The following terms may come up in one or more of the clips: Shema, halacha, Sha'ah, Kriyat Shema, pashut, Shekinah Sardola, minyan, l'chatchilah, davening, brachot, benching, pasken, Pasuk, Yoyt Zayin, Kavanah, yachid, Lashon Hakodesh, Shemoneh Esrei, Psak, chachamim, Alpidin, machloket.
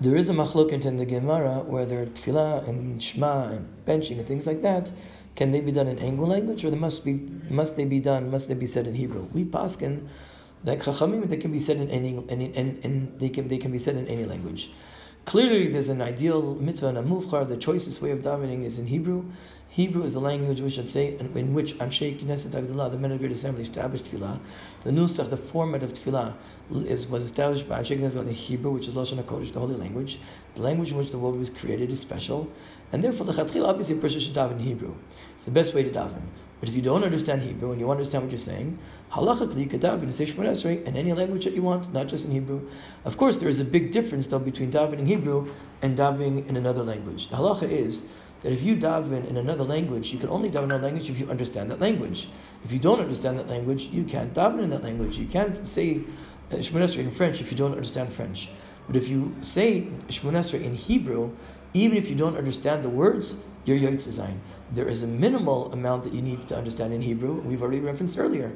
There is a machloket in the Gemara whether Tefillah and Shema and benching and things like that, can they be done in Anglo language or they must they be said in Hebrew? We pasken like chachamim, they can be said in any language. Clearly, there's an ideal mitzvah and a muvchar. The choicest way of davening is in Hebrew. Hebrew is the language we should say in which Anshei Knesset Hagadol, the men of the Great Assembly, established Tefillah. The nusach, the format of Tefillah, was established by Anshei Knesset Hagadol in Hebrew, which is Lashon Hakodesh, the holy language. The language in which the world was created is special, and therefore l'chatchilah, obviously a person should daven in Hebrew. It's the best way to daven. But if you don't understand Hebrew and you want to understand what you're saying, halachically you could daven in Shemoneh Esrei in any language that you want, not just in Hebrew. Of course, there is a big difference though between davening in Hebrew and davening in another language. The halacha is that if you daven in another language, you can only daven in that language if you understand that language. If you don't understand that language, you can't daven in that language. You can't say Shemoneh Esrei in French if you don't understand French. But if you say Shemoneh Esrei in Hebrew, even if you don't understand the words, you're Yoyt Zayin. There is a minimal amount that you need to understand in Hebrew. We've already referenced earlier.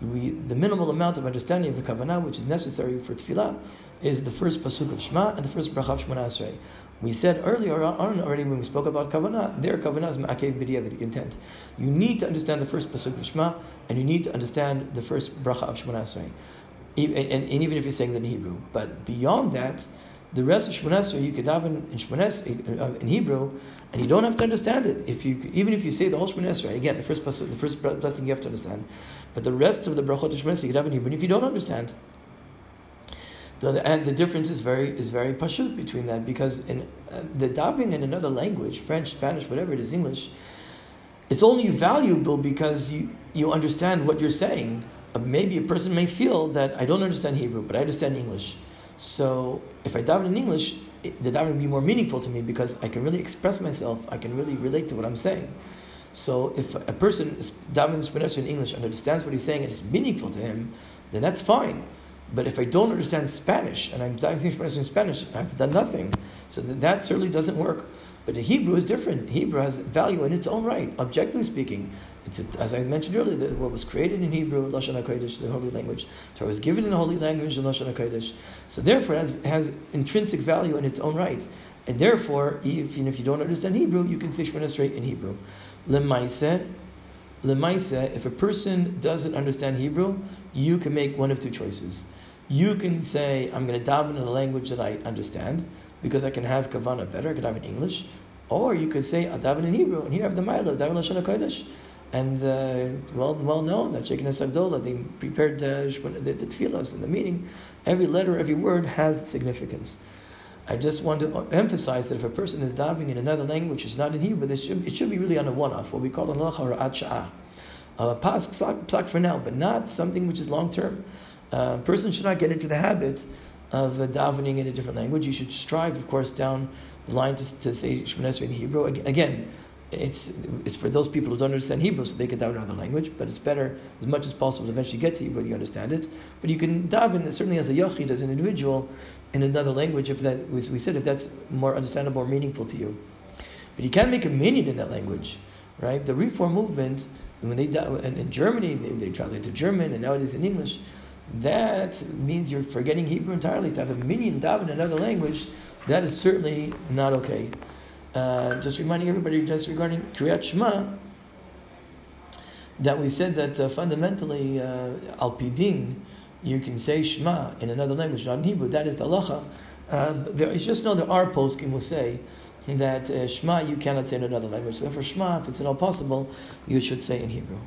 The minimal amount of understanding of the Kavanah, which is necessary for Tefillah, is the first Pasuk of Shema and the first Bracha of Shemoneh Esrei. We said earlier on already when we spoke about Kavanah, their Kavanah is Ma'akev Bidiyah, with the intent. You need to understand the first Pasuk of Shema and you need to understand the first Bracha of Shemoneh Esrei. And even if you're saying that in Hebrew. But beyond that, the rest of Shemoneh Esrei, you could daven in Shemoneh Esrei in Hebrew, and you don't have to understand it. Even if you say the whole Shemoneh Esrei, again, the first blessing you have to understand, but the rest of the brachot of Shemoneh Esrei you could daven in Hebrew. And if you don't understand, the difference is very pashut between that, because in the davening in another language, French, Spanish, whatever it is, English, it's only valuable because you understand what you're saying. Maybe a person may feel that I don't understand Hebrew, but I understand English. So if I daven in English, the davening will be more meaningful to me because I can really express myself. I can really relate to what I'm saying. So if a person davens in English and understands what he's saying and it's meaningful to him, then that's fine. But if I don't understand Spanish and I'm davening in Spanish, I've done nothing. So that certainly doesn't work. But the Hebrew is different. Hebrew has value in its own right, objectively speaking. As I mentioned earlier, what was created in Hebrew, Lashon HaKodesh, the holy language, Torah was given in the holy language, in Lashon HaKodesh. So therefore, it has intrinsic value in its own right. And therefore, even if you don't understand Hebrew, you can say Shemoneh Esrei in Hebrew. L'maiseh, if a person doesn't understand Hebrew, you can make one of two choices. You can say, I'm going to daven in a language that I understand, because I can have Kavanah better, I can daven in English. Or you could say, I'll daven in Hebrew, and here I have the Ma'ila, daven Lashon HaKodesh. And it's well known that Shekinah Sardola, they prepared the tefillahs and the meaning. Every letter, every word has significance. I just want to emphasize that if a person is davening in another language, it's not in Hebrew, it should be really on a one-off, what we call an halacha or a sha'ah. Psak for now, but not something which is long-term. A person should not get into the habit of davening in a different language. You should strive, of course, down the line to say Shemoneh Esrei in Hebrew. Again, it's for those people who don't understand Hebrew, so they can daven in another language, but it's better, as much as possible, to eventually get to Hebrew, you understand it. But you can daven, certainly as a yachid, as an individual, in another language, if that's more understandable or meaningful to you. But you can make a minyan in that language, right? The Reform movement, when they in Germany, they translate to German, and nowadays in English. That means you're forgetting Hebrew entirely. To have a minyan daven in another language, that is certainly not okay. Just reminding everybody, just regarding Kriyat Shema, that we said that fundamentally, Alpidin, you can say Shema in another language, not in Hebrew. That is the halacha. There are poskim who say that Shema you cannot say in another language. So therefore, Shema, if it's at all possible, you should say in Hebrew.